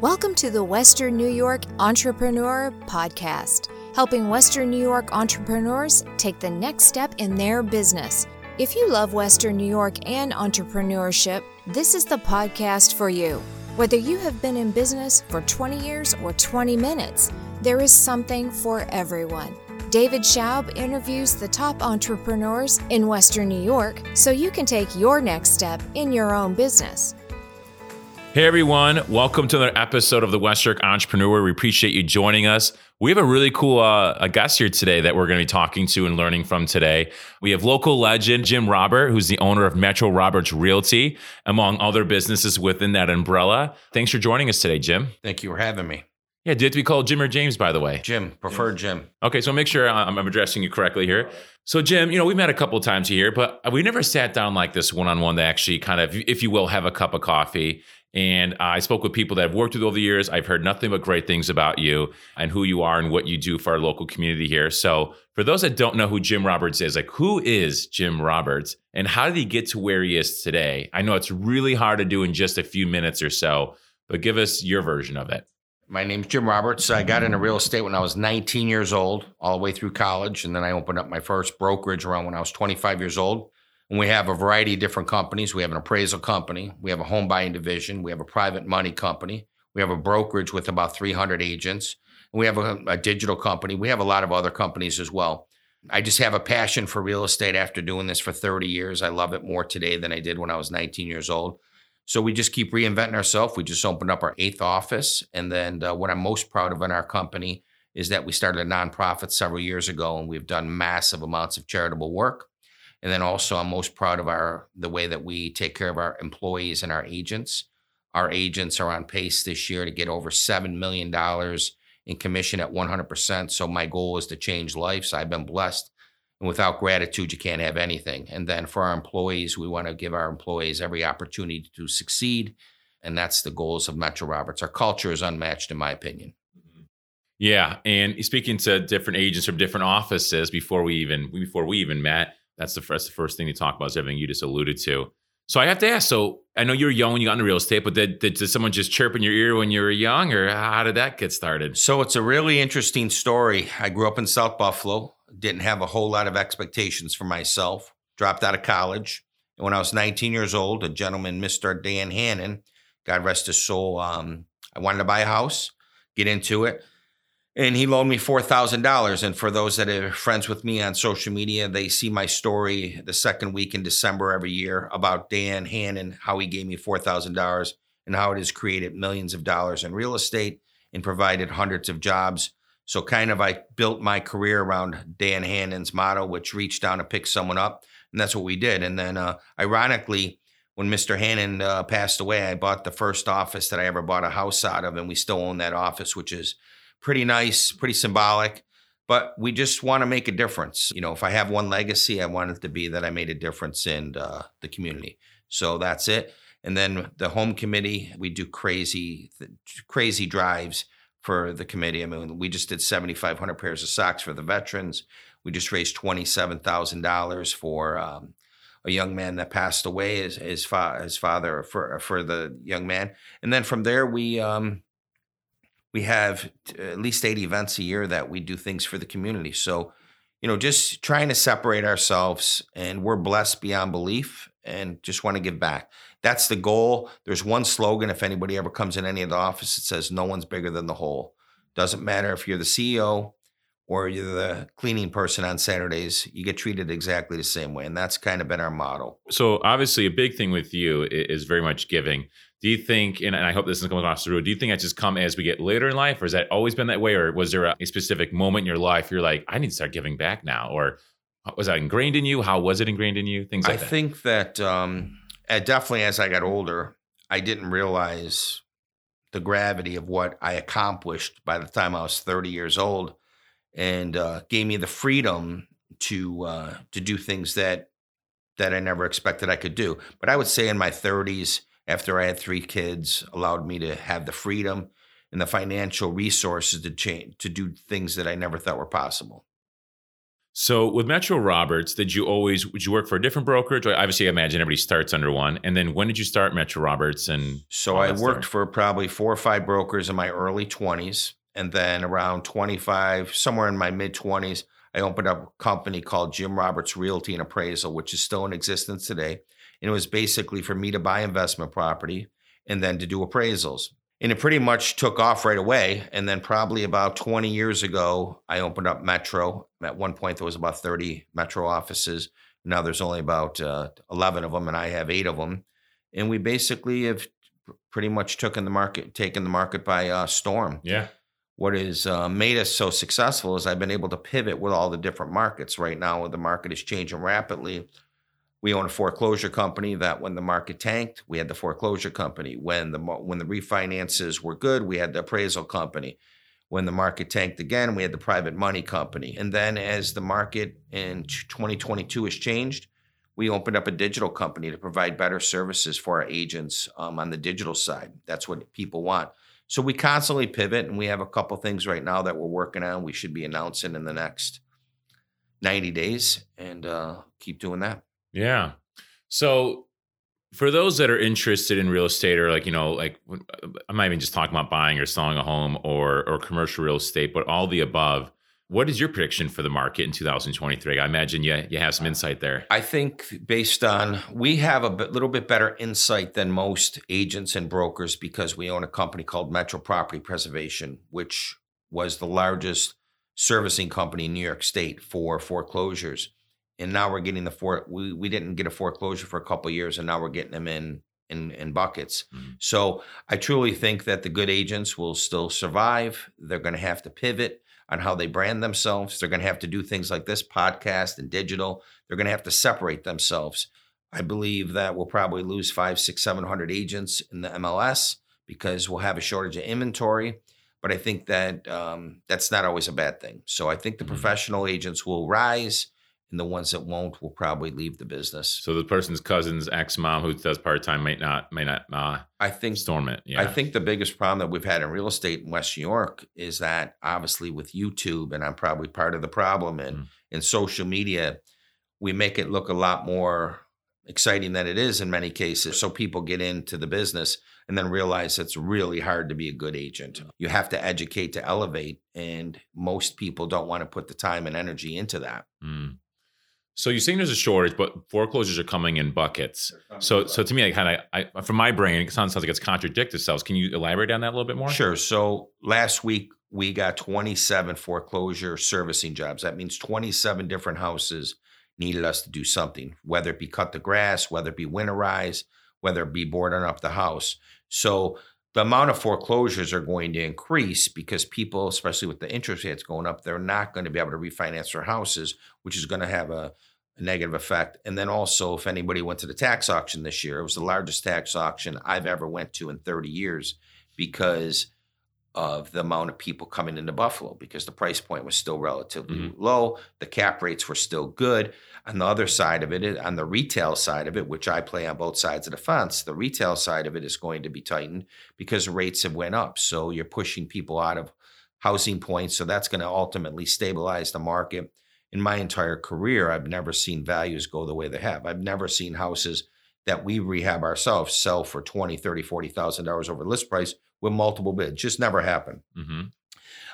Welcome to the Western New York Entrepreneur Podcast, helping Western New York entrepreneurs take the next step in their business. If you love Western New York and entrepreneurship, this is the podcast for you. Whether you have been in business for 20 years or 20 minutes, there is something for everyone. David Schaub interviews the top entrepreneurs in Western New York so you can take your next step in your own business. Hey everyone, welcome to another episode of the West York Entrepreneur. We appreciate you joining us. We have a really cool a guest here today that we're going to be talking to and learning from today. We have local legend Jim Roberts, who's the owner of Metro Roberts Realty, among other businesses within that umbrella. Thanks for joining us today, Jim. Thank you for having me. Yeah, do you have to be called Jim or James, by the way? Jim, preferred Jim. Okay, so make sure I'm addressing you correctly here. So Jim, you know, we've met a couple of times here, but we never sat down like this one-on-one to actually kind of, if you will, have a cup of coffee. And I spoke with people that I've worked with over the years. I've heard nothing but great things about you and who you are and what you do for our local community here. So for those that don't know who Jim Roberts is, like who is Jim Roberts and how did he get to where he is today? I know it's really hard to do in just a few minutes or so, but give us your version of it. My name's Jim Roberts. I got into real estate when I was 19 years old, all the way through college. And then I opened up my first brokerage around when I was 25 years old. And we have a variety of different companies. We have an appraisal company. We have a home buying division. We have a private money company. We have a brokerage with about 300 agents. And we have a digital company. We have a lot of other companies as well. I just have a passion for real estate after doing this for 30 years. I love it more today than I did when I was 19 years old. So we just keep reinventing ourselves. We just opened up our 8th office. And then what I'm most proud of in our company is that we started a nonprofit several years ago, and we've done massive amounts of charitable work. And then also I'm most proud of the way that we take care of our employees and our agents. Our agents are on pace this year to get over $7 million in commission at 100%. So my goal is to change lives. I've been blessed. And without gratitude, you can't have anything. And then for our employees, we want to give our employees every opportunity to succeed. And that's the goals of Metro Roberts. Our culture is unmatched, in my opinion. Yeah. And speaking to different agents from different offices before we even met, that's the first thing you talk about is everything you just alluded to. So I have to ask, so I know you were young when you got into real estate, but did someone just chirp in your ear when you were young, or how did that get started? So it's a really interesting story. I grew up in South Buffalo, didn't have a whole lot of expectations for myself, dropped out of college. And when I was 19 years old, a gentleman, Mr. Dan Hannon, God rest his soul, I wanted to buy a house, get into it. And he loaned me $4,000. And for those that are friends with me on social media, they see my story the second week in December every year about Dan Hannon, how he gave me $4,000 and how it has created millions of dollars in real estate and provided hundreds of jobs. So kind of I built my career around Dan Hannon's motto, which reached down to pick someone up. And that's what we did. And then ironically, when Mr. Hannon passed away, I bought the first office that I ever bought a house out of. And we still own that office, which is pretty nice, pretty symbolic, but we just want to make a difference. You know, if I have one legacy, I want it to be that I made a difference in the community. So that's it. And then the home committee, we do crazy drives for the committee. I mean, we just did 7,500 pairs of socks for the veterans. We just raised $27,000 for a young man that passed away, his father for the young man. And then from there, we have at least 8 events a year that we do things for the community. So, you know, just trying to separate ourselves, and we're blessed beyond belief and just want to give back. That's the goal. There's one slogan, if anybody ever comes in any of the office, it says, no one's bigger than the whole. Doesn't matter if you're the CEO or you're the cleaning person on Saturdays, you get treated exactly the same way. And that's kind of been our model. So obviously a big thing with you is very much giving. Do you think, and I hope this doesn't come across the road, do you think that's just come as we get later in life, or has that always been that way? Or was there a specific moment in your life you're like, I need to start giving back now? Or was that ingrained in you? How was it ingrained in you? Things like that. I think that definitely as I got older, I didn't realize the gravity of what I accomplished by the time I was 30 years old, and gave me the freedom to do things that I never expected I could do. But I would say in my 30s, after I had 3 kids, allowed me to have the freedom and the financial resources to do things that I never thought were possible. So with Metro Roberts, would you work for a different brokerage? Obviously, I imagine everybody starts under one. And then when did you start Metro Roberts? And so I worked for probably 4 or 5 brokers in my early 20s. And then around 25, somewhere in my mid 20s, I opened up a company called Jim Roberts Realty and Appraisal, which is still in existence today. And it was basically for me to buy investment property and then to do appraisals. And it pretty much took off right away. And then probably about 20 years ago, I opened up Metro. At one point, there was about 30 Metro offices. Now there's only about 11 of them, and I have 8 of them. And we basically have pretty much taken the market by storm. Yeah. What has made us so successful is I've been able to pivot with all the different markets. Right now, the market is changing rapidly. We own a foreclosure company that when the market tanked, we had the foreclosure company. When the refinances were good, we had the appraisal company. When the market tanked again, we had the private money company. And then as the market in 2022 has changed, we opened up a digital company to provide better services for our agents on the digital side. That's what people want. So we constantly pivot, and we have a couple things right now that we're working on. We should be announcing in the next 90 days and keep doing that. Yeah. So for those that are interested in real estate or I'm not even just talking about buying or selling a home or commercial real estate, but all the above, what is your prediction for the market in 2023? I imagine you have some insight there. I think we have a little bit better insight than most agents and brokers because we own a company called Metro Property Preservation, which was the largest servicing company in New York State for foreclosures. And now we're getting we didn't get a foreclosure for a couple of years, and now we're getting them in buckets. Mm-hmm. So I truly think that the good agents will still survive. They're going to have to pivot on how they brand themselves. They're going to have to do things like this podcast and digital. They're going to have to separate themselves. I believe that we'll probably lose 500, 600, 700 agents in the MLS because we'll have a shortage of inventory. But I think that that's not always a bad thing. So I think the professional agents will rise. And the ones that won't will probably leave the business. So the person's cousin's ex-mom who does part-time might not storm it. Yeah. I think the biggest problem that we've had in real estate in West New York is that obviously with YouTube, and I'm probably part of the problem, and social media, we make it look a lot more exciting than it is in many cases. So people get into the business and then realize it's really hard to be a good agent. You have to educate to elevate, and most people don't want to put the time and energy into that. Mm. So you're saying there's a shortage, but foreclosures are coming in buckets. So to me, from my brain, it sounds like it's contradicting itself. Can you elaborate on that a little bit more? Sure. So last week, we got 27 foreclosure servicing jobs. That means 27 different houses needed us to do something, whether it be cut the grass, whether it be winterize, whether it be boarding up the house. So the amount of foreclosures are going to increase because people, especially with the interest rates going up, they're not going to be able to refinance their houses, which is going to have a negative effect. And then also, if anybody went to the tax auction this year, it was the largest tax auction I've ever went to in 30 years because of the amount of people coming into Buffalo, because the price point was still relatively low. The cap rates were still good. On the other side of it, on the retail side of it, which I play on both sides of the fence, the retail side of it is going to be tightened because rates have went up. So you're pushing people out of housing points. So that's going to ultimately stabilize the market. In my entire career, I've never seen values go the way they have. I've never seen houses that we rehab ourselves sell for $20,000, $30,000, $40,000 over list price with multiple bids. Just never happened. Mm-hmm.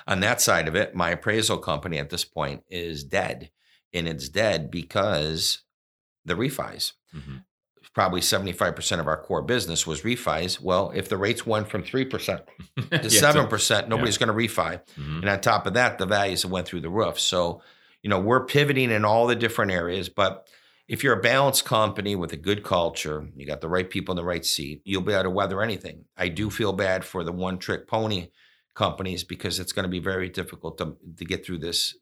On that side of it, my appraisal company at this point is dead. And it's dead because the refis. Mm-hmm. Probably 75% of our core business was refis. Well, if the rates went from 3% to 7%, nobody's going to refi. Mm-hmm. And on top of that, the values went through the roof. So, we're pivoting in all the different areas, but if you're a balanced company with a good culture, you got the right people in the right seat, you'll be able to weather anything. I do feel bad for the one-trick pony companies because it's going to be very difficult to get through this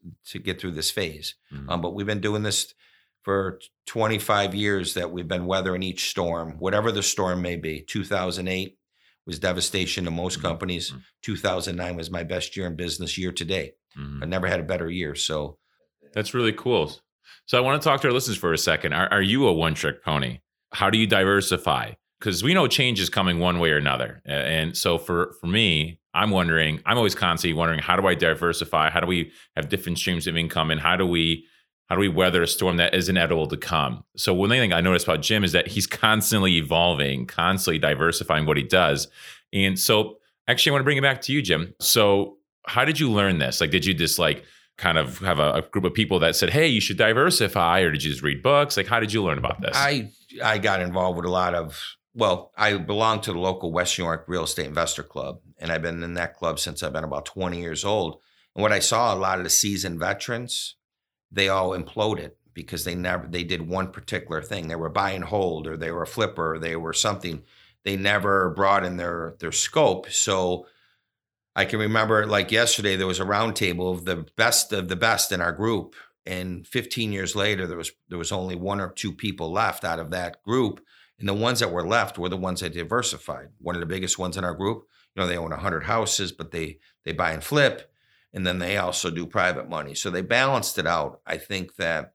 phase. Mm-hmm. But we've been doing this for 25 years that we've been weathering each storm, whatever the storm may be. 2008 was devastation to most companies. 2009 was my best year in business year to date. Mm-hmm. I never had a better year. So that's really cool. So I want to talk to our listeners for a second. Are you a one-trick pony? How do you diversify? Because we know change is coming one way or another. And so for me, I'm always constantly wondering, how do I diversify? How do we have different streams of income? And how do we How do we weather a storm that is inevitable to come? So one thing I noticed about Jim is that he's constantly evolving, constantly diversifying what he does. And so actually, I want to bring it back to you, Jim. So how did you learn this? Like, did you just like kind of have a group of people that said, hey, you should diversify, or did you just read books? Like, how did you learn about this? I got involved with a lot of, well, I belong to the local West New York Real Estate Investor Club, and I've been in that club since I've been about 20 years old. And what I saw, a lot of the seasoned veterans, they all imploded because they did one particular thing. They were buy and hold, or they were a flipper, or they were something. They never broadened their scope. So I can remember, like yesterday, there was a roundtable of the best in our group. And 15 years later, there was only one or two people left out of that group. And the ones that were left were the ones that diversified. One of the biggest ones in our group, you know, they own 100 houses, but they buy and flip. And then they also do private money. So they balanced it out. I think that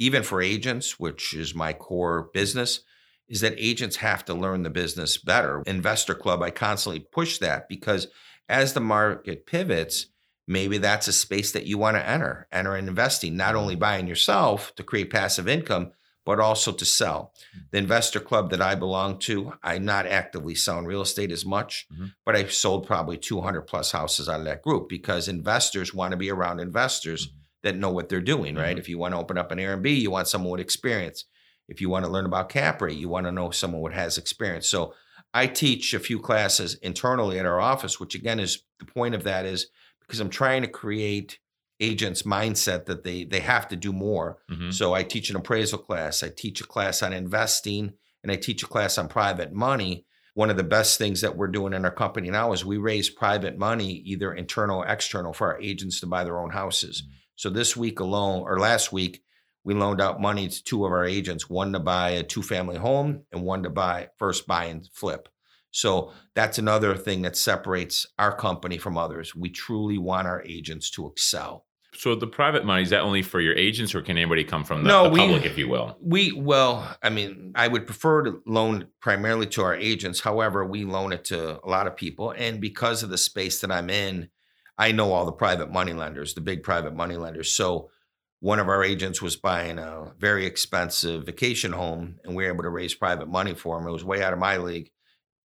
even for agents, which is my core business, is that agents have to learn the business better. Investor Club, I constantly push that because as the market pivots, maybe that's a space that you want to enter in investing, not only buying yourself to create passive income, but also to sell. The Investor Club that I belong to, I'm not actively selling real estate as much, but I've sold probably 200 plus houses out of that group because investors want to be around investors that know what they're doing, right? If you want to open up an Airbnb, you want someone with experience. If you want to learn about Capri, you want to know someone who has experience. So I teach a few classes internally at our office, which again is the point of that is because I'm trying to create agents' mindset that they have to do more. So I teach an appraisal class, I teach a class on investing, and I teach a class on private money. One of the best things that we're doing in our company now is we raise private money, either internal or external, for our agents to buy their own houses. So this week alone, or last week, we loaned out money to two of our agents, one to buy a two-family home and one to buy and flip. So that's another thing that separates our company from others. We truly want our agents to excel. So the private money, is that only for your agents, or can anybody come from the public, if you will? I would prefer to loan primarily to our agents. However, we loan it to a lot of people. And because of the space that I'm in, I know all the private money lenders, the big private money lenders. So one of our agents was buying a very expensive vacation home, and we were able to raise private money for him. It was way out of my league.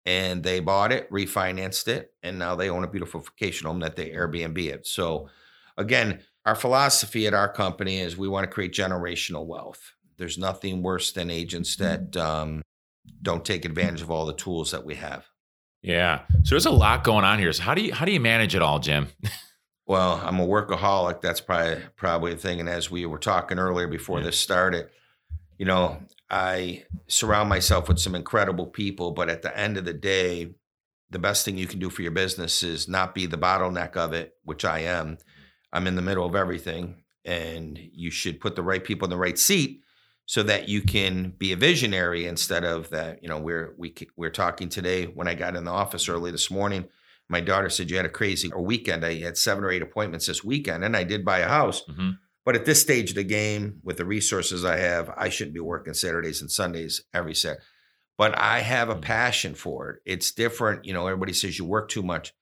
And they bought it, refinanced it, and now they own a beautiful vacation home that they Airbnb it. So again, our philosophy at our company is we want to create generational wealth. There's nothing worse than agents that don't take advantage of all the tools that we have. Yeah. So there's a lot going on here. So how do you manage it all, Jim? Well, I'm a workaholic. That's probably a thing. And as we were talking earlier before this started, you know, I surround myself with some incredible people, but at the end of the day, the best thing you can do for your business is not be the bottleneck of it, which I am. I'm in the middle of everything, and you should put the right people in the right seat so that you can be a visionary instead of that. You know, we're talking today. When I got in the office early this morning, my daughter said, you had a crazy weekend. I had 7 or 8 appointments this weekend, and I did buy a house. But at this stage of the game, with the resources I have, I shouldn't be working Saturdays and Sundays every Saturday. But I have a passion for it. It's different. You know, everybody says you work too much.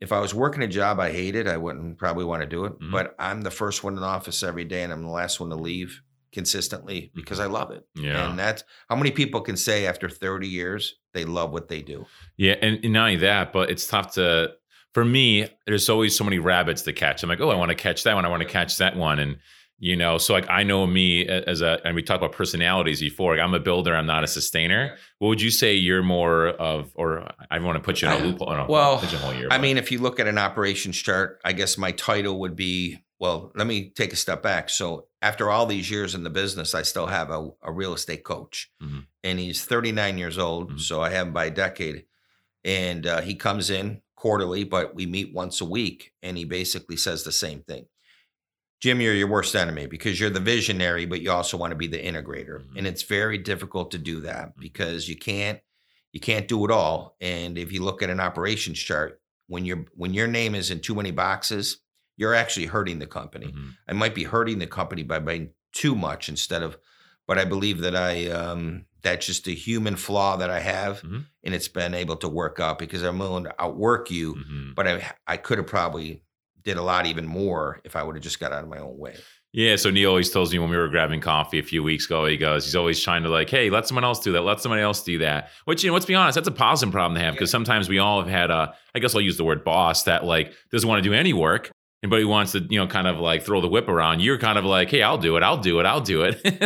If I was working a job I hated, I wouldn't probably want to do it. But I'm the first one in the office every day, and I'm the last one to leave consistently because I love it. Yeah. And that's how many people can say after 30 years, they love what they do. Yeah. And not only that, but it's tough to... For me, there's always so many rabbits to catch. I'm like, oh, I want to catch that one. I want to catch that one. And, you know, so like I know me and we talked about personalities before. Like I'm a builder. I'm not a sustainer. What would you say you're more of, or I want to put you in a loophole? I mean, if you look at an operations chart, I guess my title would be, well, let me take a step back. So after all these years in the business, I still have a real estate coach and he's 39 years old. So I have him by a decade and he comes in quarterly, but we meet once a week. And he basically says the same thing. Jim, you're your worst enemy because you're the visionary, but you also want to be the integrator. And it's very difficult to do that because you can't do it all. And if you look at an operations chart, when your name is in too many boxes, you're actually hurting the company. I might be hurting the company by buying too much but I believe that that's just a human flaw that I have, and it's been able to work out because I'm willing to outwork you, but I could have probably did a lot even more if I would have just got out of my own way. Yeah. So Neil always tells me when we were grabbing coffee a few weeks ago, he goes, he's always trying to like, hey, let someone else do that. Let someone else do that. Which, you know, let's be honest, that's a positive problem to have because sometimes we all have had a, I guess I'll use the word boss that like doesn't want to do any work. But he wants to, you know, kind of like throw the whip around. You're kind of like, hey, I'll do it.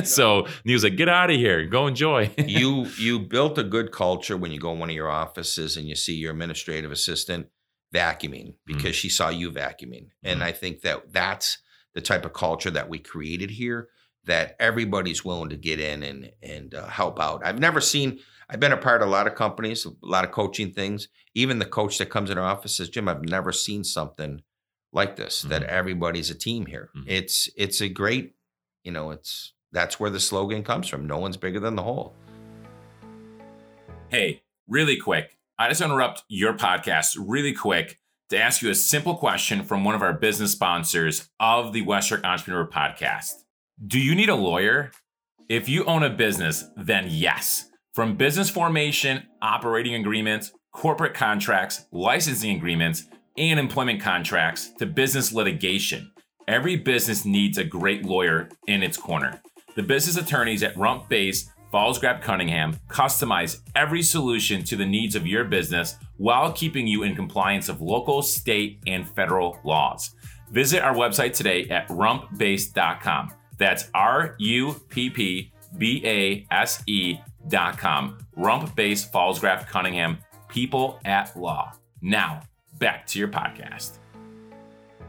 So Neil's like, get out of here. Go enjoy. You built a good culture when you go in one of your offices and you see your administrative assistant vacuuming because she saw you vacuuming. And I think that's the type of culture that we created here, that everybody's willing to get in and help out. I've been a part of a lot of companies, a lot of coaching things. Even the coach that comes in our office says, Jim, I've never seen something like this, that everybody's a team here. It's a great, you know, that's where the slogan comes from. No one's bigger than the whole. Hey, really quick. I just interrupt your podcast really quick to ask you a simple question from one of our business sponsors of the Westchuk Entrepreneur Podcast. Do you need a lawyer? If you own a business, then yes. From business formation, operating agreements, corporate contracts, licensing agreements, and employment contracts to business litigation. Every business needs a great lawyer in its corner. The business attorneys at Rump Base Falls Graff Cunningham customize every solution to the needs of your business while keeping you in compliance of local, state, and federal laws. Visit our website today at rumpbase.com. That's ruppbase.com. Rump Base Falls Graff Cunningham, people at law. Now, back to your podcast.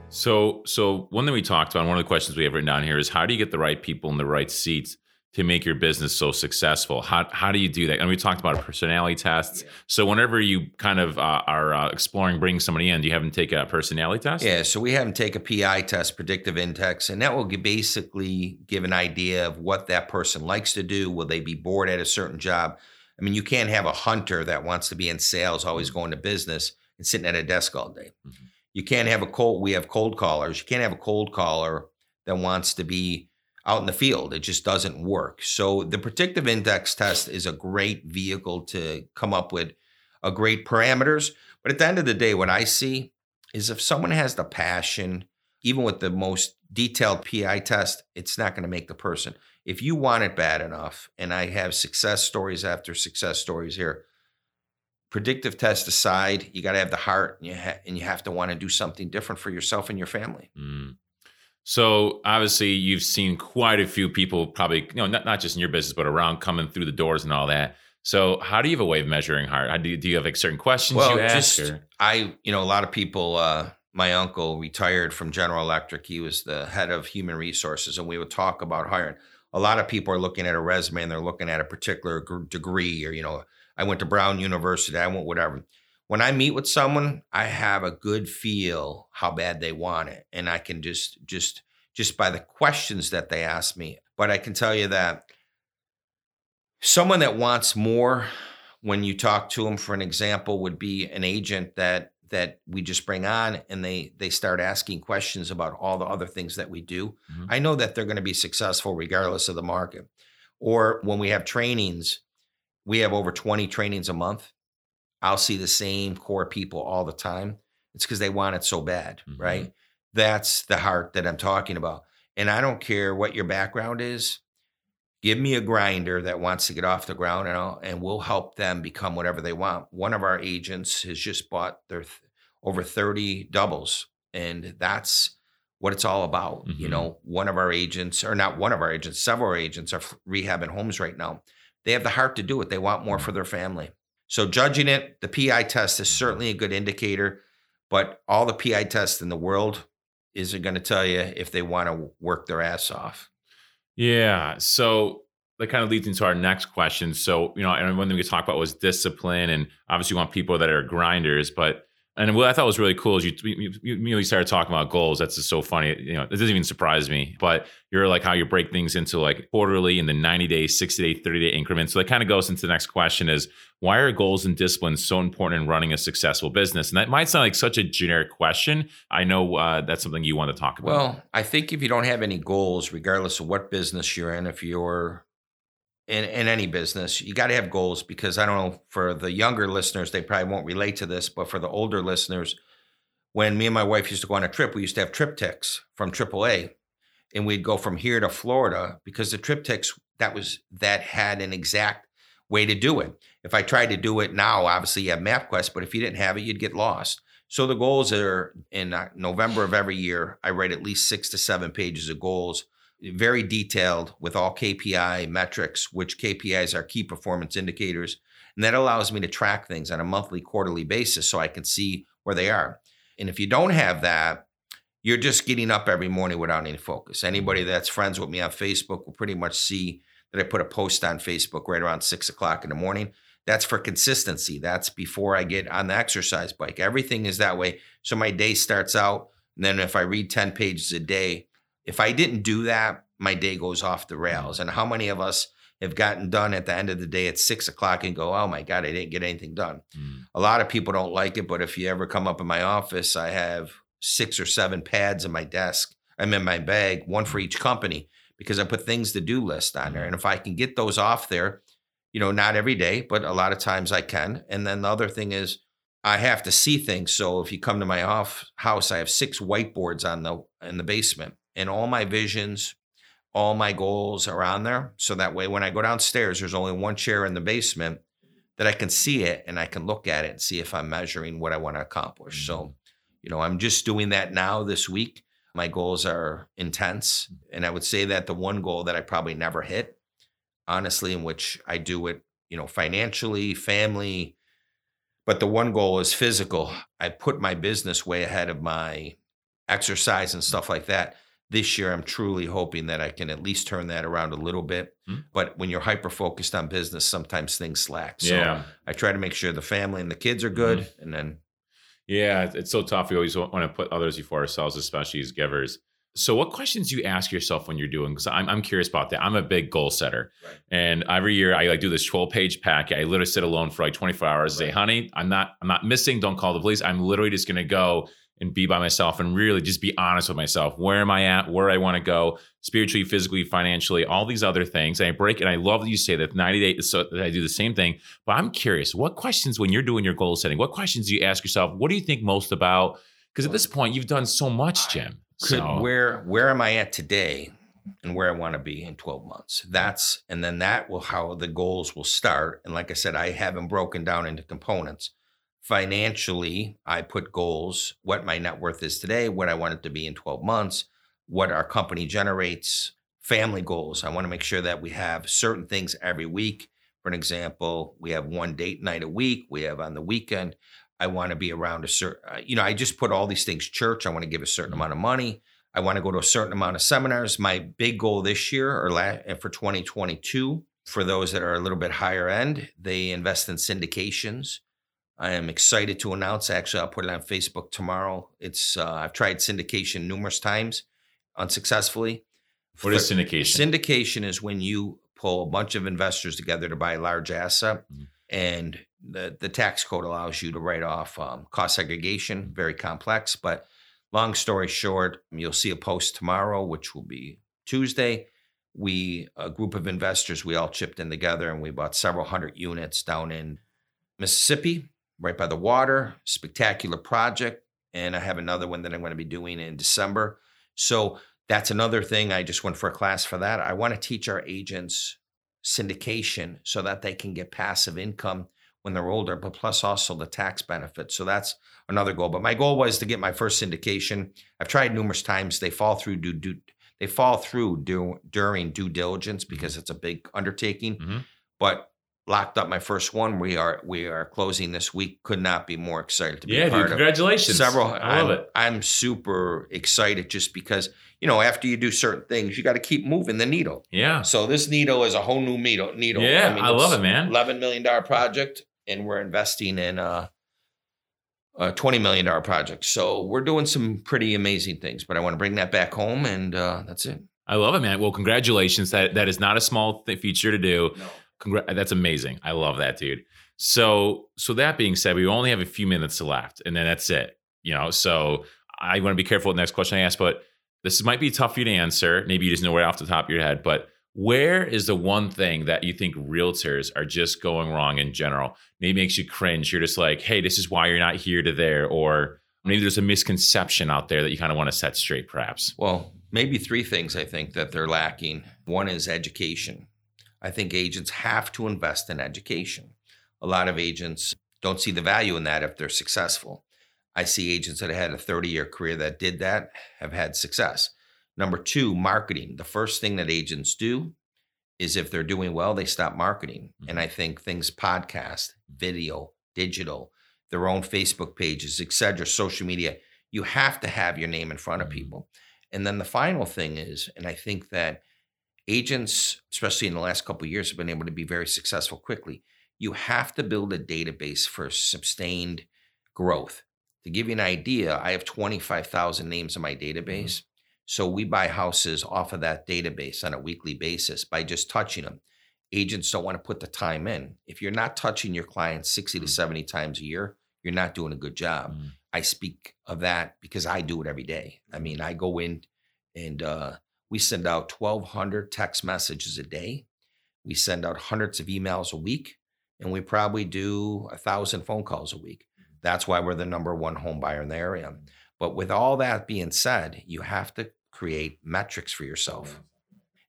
So one thing we talked about, one of the questions we have written down here is how do you get the right people in the right seats to make your business so successful? How do you do that? And we talked about personality tests. Yeah. So whenever you kind of are exploring bringing somebody in, do you have them take a personality test? Yeah, so we have them take a PI test, Predictive Index, and that will basically give an idea of what that person likes to do. Will they be bored at a certain job? I mean, you can't have a hunter that wants to be in sales, always going to business, and sitting at a desk all day. Mm-hmm. You can't have we have cold callers. You can't have a cold caller that wants to be out in the field. It just doesn't work. So the Predictive Index test is a great vehicle to come up with a great parameters. But at the end of the day, what I see is if someone has the passion, even with the most detailed PI test, it's not going to make the person. If you want it bad enough, and I have success stories after success stories here, predictive test aside, you got to have the heart and you have to want to do something different for yourself and your family. Mm. So obviously you've seen quite a few people probably, you know, not just in your business, but around coming through the doors and all that. So how do you have a way of measuring heart? How do you have like certain questions you ask? A lot of people, my uncle retired from General Electric. He was the head of human resources, and we would talk about hiring. A lot of people are looking at a resume and they're looking at a particular degree or, you know, I went to Brown University, I went whatever. When I meet with someone, I have a good feel how bad they want it. And I can just by the questions that they ask me. But I can tell you that someone that wants more, when you talk to them, for an example, would be an agent that we just bring on, and they start asking questions about all the other things that we do. Mm-hmm. I know that they're going to be successful regardless of the market. Or when we have trainings, we have over 20 trainings a month. I'll see the same core people all the time. It's because they want it so bad, right? That's the heart that I'm talking about. And I don't care what your background is. Give me a grinder that wants to get off the ground, and we'll help them become whatever they want. One of our agents has just bought their over 30 doubles, and that's what it's all about. Mm-hmm. You know, several agents are rehabbing homes right now. They have the heart to do it. They want more for their family. So judging it, the PI test is certainly a good indicator, but all the PI tests in the world isn't going to tell you if they want to work their ass off. Yeah. So that kind of leads into our next question. So, you know, and one thing we talked about was discipline, and obviously you want people that are grinders, and what I thought was really cool is you started talking about goals. That's just so funny. You know, it doesn't even surprise me. But you're like how you break things into like quarterly and then 90-day, 60-day, 30-day increments. So that kind of goes into the next question is, why are goals and disciplines so important in running a successful business? And that might sound like such a generic question. I know that's something you want to talk about. Well, I think if you don't have any goals, regardless of what business you're in, if you're in any business, you got to have goals, because I don't know, for the younger listeners, they probably won't relate to this, but for the older listeners, when me and my wife used to go on a trip, we used to have TripTiks from AAA. and we'd go from here to Florida because the TripTiks, that had an exact way to do it. If I tried to do it now, obviously you have MapQuest, but if you didn't have it, you'd get lost. So the goals are in November of every year, I write at least 6 to 7 pages of goals, very detailed with all KPI metrics, which KPIs are key performance indicators. And that allows me to track things on a monthly, quarterly basis so I can see where they are. And if you don't have that, you're just getting up every morning without any focus. Anybody that's friends with me on Facebook will pretty much see that I put a post on Facebook right around 6 o'clock in the morning. That's for consistency. That's before I get on the exercise bike. Everything is that way. So my day starts out. And then if I read 10 pages a day, if I didn't do that, my day goes off the rails. And how many of us have gotten done at the end of the day at 6 o'clock and go, oh my God, I didn't get anything done. Mm. A lot of people don't like it, but if you ever come up in my office, I have 6 or 7 pads in my desk. I'm in my bag, one for each company, because I put things to do list on there. And if I can get those off there, you know, not every day, but a lot of times I can. And then the other thing is I have to see things. So if you come to my house, I have 6 whiteboards in the basement, and all my visions, all my goals are on there. So that way, when I go downstairs, there's only one chair in the basement that I can see it, and I can look at it and see if I'm measuring what I want to accomplish. So, you know, I'm just doing that now this week. My goals are intense. And I would say that the one goal that I probably never hit, honestly, in which I do it, you know, financially, family, but the one goal is physical. I put my business way ahead of my exercise and stuff like that. This year, I'm truly hoping that I can at least turn that around a little bit. Mm-hmm. But when you're hyper-focused on business, sometimes things slack. So yeah. I try to make sure the family and the kids are good. Mm-hmm. And then. Yeah, it's so tough. We always want to put others before ourselves, especially as givers. So what questions do you ask yourself when you're doing? Because I'm curious about that. I'm a big goal setter. Right. And every year I do this 12-page packet. I literally sit alone for like 24 hours and say, honey, I'm not missing. Don't call the police. I'm literally just going to go and be by myself and really just be honest with myself. Where am I at? Where I want to go spiritually, physically, financially, all these other things. And I break, and I love that you say that 90 days, so that I do the same thing. But I'm curious, what questions, when you're doing your goal setting, what questions do you ask yourself? What do you think most about? Because at this point, you've done so much, Jim. Where am I at today and where I want to be in 12 months? And then that will how the goals will start. And like I said, I have them broken down into components. Financially, I put goals, what my net worth is today, what I want it to be in 12 months, what our company generates, family goals. I want to make sure that we have certain things every week. For an example, we have one date night a week. We have on the weekend, I want to be around a certain, you know, I just put all these things. Church, I want to give a certain amount of money. I want to go to a certain amount of seminars. My big goal this year and for 2022, for those that are a little bit higher end, they invest in syndications. I am excited to announce, actually, I'll put it on Facebook tomorrow. It's I've tried syndication numerous times, unsuccessfully. What is syndication? Syndication is when you pull a bunch of investors together to buy a large asset, mm-hmm. and the tax code allows you to write off cost segregation, very complex. But long story short, you'll see a post tomorrow, which will be Tuesday. A group of investors, we all chipped in together, and we bought several hundred units down in Mississippi, right by the water, spectacular project. And I have another one that I'm going to be doing in December. So that's another thing. I just went for a class for that. I want to teach our agents syndication so that they can get passive income when they're older, but plus also the tax benefit. So that's another goal. But my goal was to get my first syndication. I've tried numerous times. They fall through during due diligence because it's a big undertaking. Mm-hmm. But locked up my first one. We are closing this week. Could not be more excited to be a part of. Congratulations. I love it. I'm super excited just because, you know, after you do certain things, you got to keep moving the needle. Yeah. So this needle is a whole new needle. Yeah, I love it, man. $11 million project, and we're investing in a $20 million project. So we're doing some pretty amazing things, but I want to bring that back home, and that's it. I love it, man. Well, congratulations. That is not a small feature to do. No. That's amazing. I love that, dude. So that being said, we only have a few minutes left, and then that's it. You know, so I want to be careful with the next question I ask, but this might be tough for you to answer. Maybe you just know right off the top of your head, but where is the one thing that you think realtors are just going wrong in general? Maybe it makes you cringe. You're just like, hey, this is why you're not here to there, or maybe there's a misconception out there that you kind of want to set straight, perhaps. Well, maybe three things I think that they're lacking. One is education. I think agents have to invest in education. A lot of agents don't see the value in that if they're successful. I see agents that had a 30-year career that did that have had success. Number two, marketing. The first thing that agents do is if they're doing well, they stop marketing. Mm-hmm. And I think things podcast, video, digital, their own Facebook pages, et cetera, social media, you have to have your name in front of people. And then the final thing is, and I think that agents, especially in the last couple of years, have been able to be very successful quickly. You have to build a database for sustained growth. To give you an idea, I have 25,000 names in my database. Mm-hmm. So we buy houses off of that database on a weekly basis by just touching them. Agents don't want to put the time in. If you're not touching your clients 60 to 70 times a year, you're not doing a good job. Mm-hmm. I speak of that because I do it every day. I mean, I go in and we send out 1,200 text messages a day. We send out hundreds of emails a week, and we probably do 1,000 phone calls a week. That's why we're the number one home buyer in the area. But with all that being said, you have to create metrics for yourself.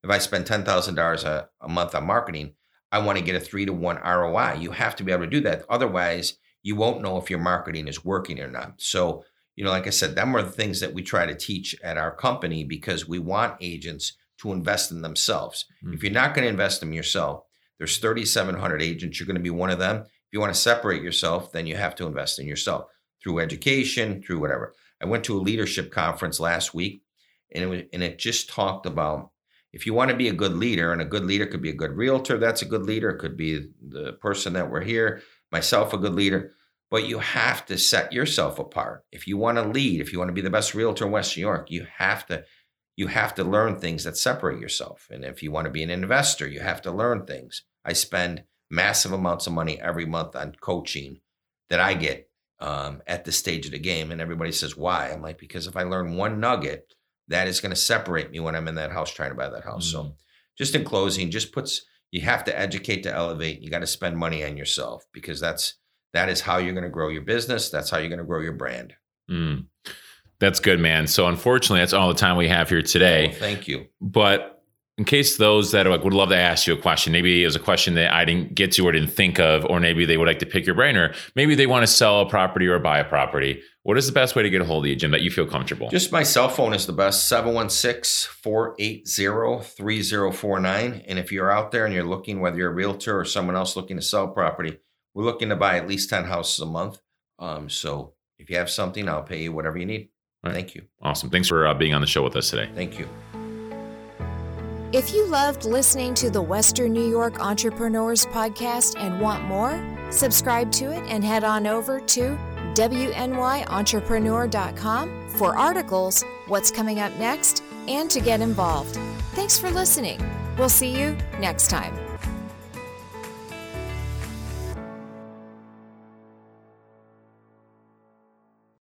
If I spend $10,000 a month on marketing, I want to get a 3-to-1 ROI. You have to be able to do that. Otherwise, you won't know if your marketing is working or not. So, you know, like I said, them are the things that we try to teach at our company because we want agents to invest in themselves. Mm-hmm. If you're not going to invest in yourself, there's 3,700 agents. You're going to be one of them. If you want to separate yourself, then you have to invest in yourself through education, through whatever. I went to a leadership conference last week, and it just talked about if you want to be a good leader, and a good leader could be a good realtor, that's a good leader. It could be the person that we're here, myself, a good leader. But you have to set yourself apart. If you want to lead, if you want to be the best realtor in West New York, you have to learn things that separate yourself. And if you want to be an investor, you have to learn things. I spend massive amounts of money every month on coaching that I get at this stage of the game. And everybody says, why? I'm like, because if I learn one nugget, that is going to separate me when I'm in that house trying to buy that house. Mm-hmm. So just in closing, you have to educate to elevate. You got to spend money on yourself because that is how you're going to grow your business. That's how you're going to grow your brand. Mm. That's good, man. So unfortunately, that's all the time we have here today. Well, thank you. But in case those that are like, would love to ask you a question, maybe it was a question that I didn't get to or didn't think of, or maybe they would like to pick your brain, or maybe they want to sell a property or buy a property. What is the best way to get a hold of you, Jim, that you feel comfortable? Just my cell phone is the best, 716-480-3049. And if you're out there and you're looking, whether you're a realtor or someone else looking to sell property, we're looking to buy at least 10 houses a month. So if you have something, I'll pay you whatever you need. Right. Thank you. Awesome. Thanks for being on the show with us today. Thank you. If you loved listening to the Western New York Entrepreneurs Podcast and want more, subscribe to it and head on over to WNYentrepreneur.com for articles, what's coming up next, and to get involved. Thanks for listening. We'll see you next time.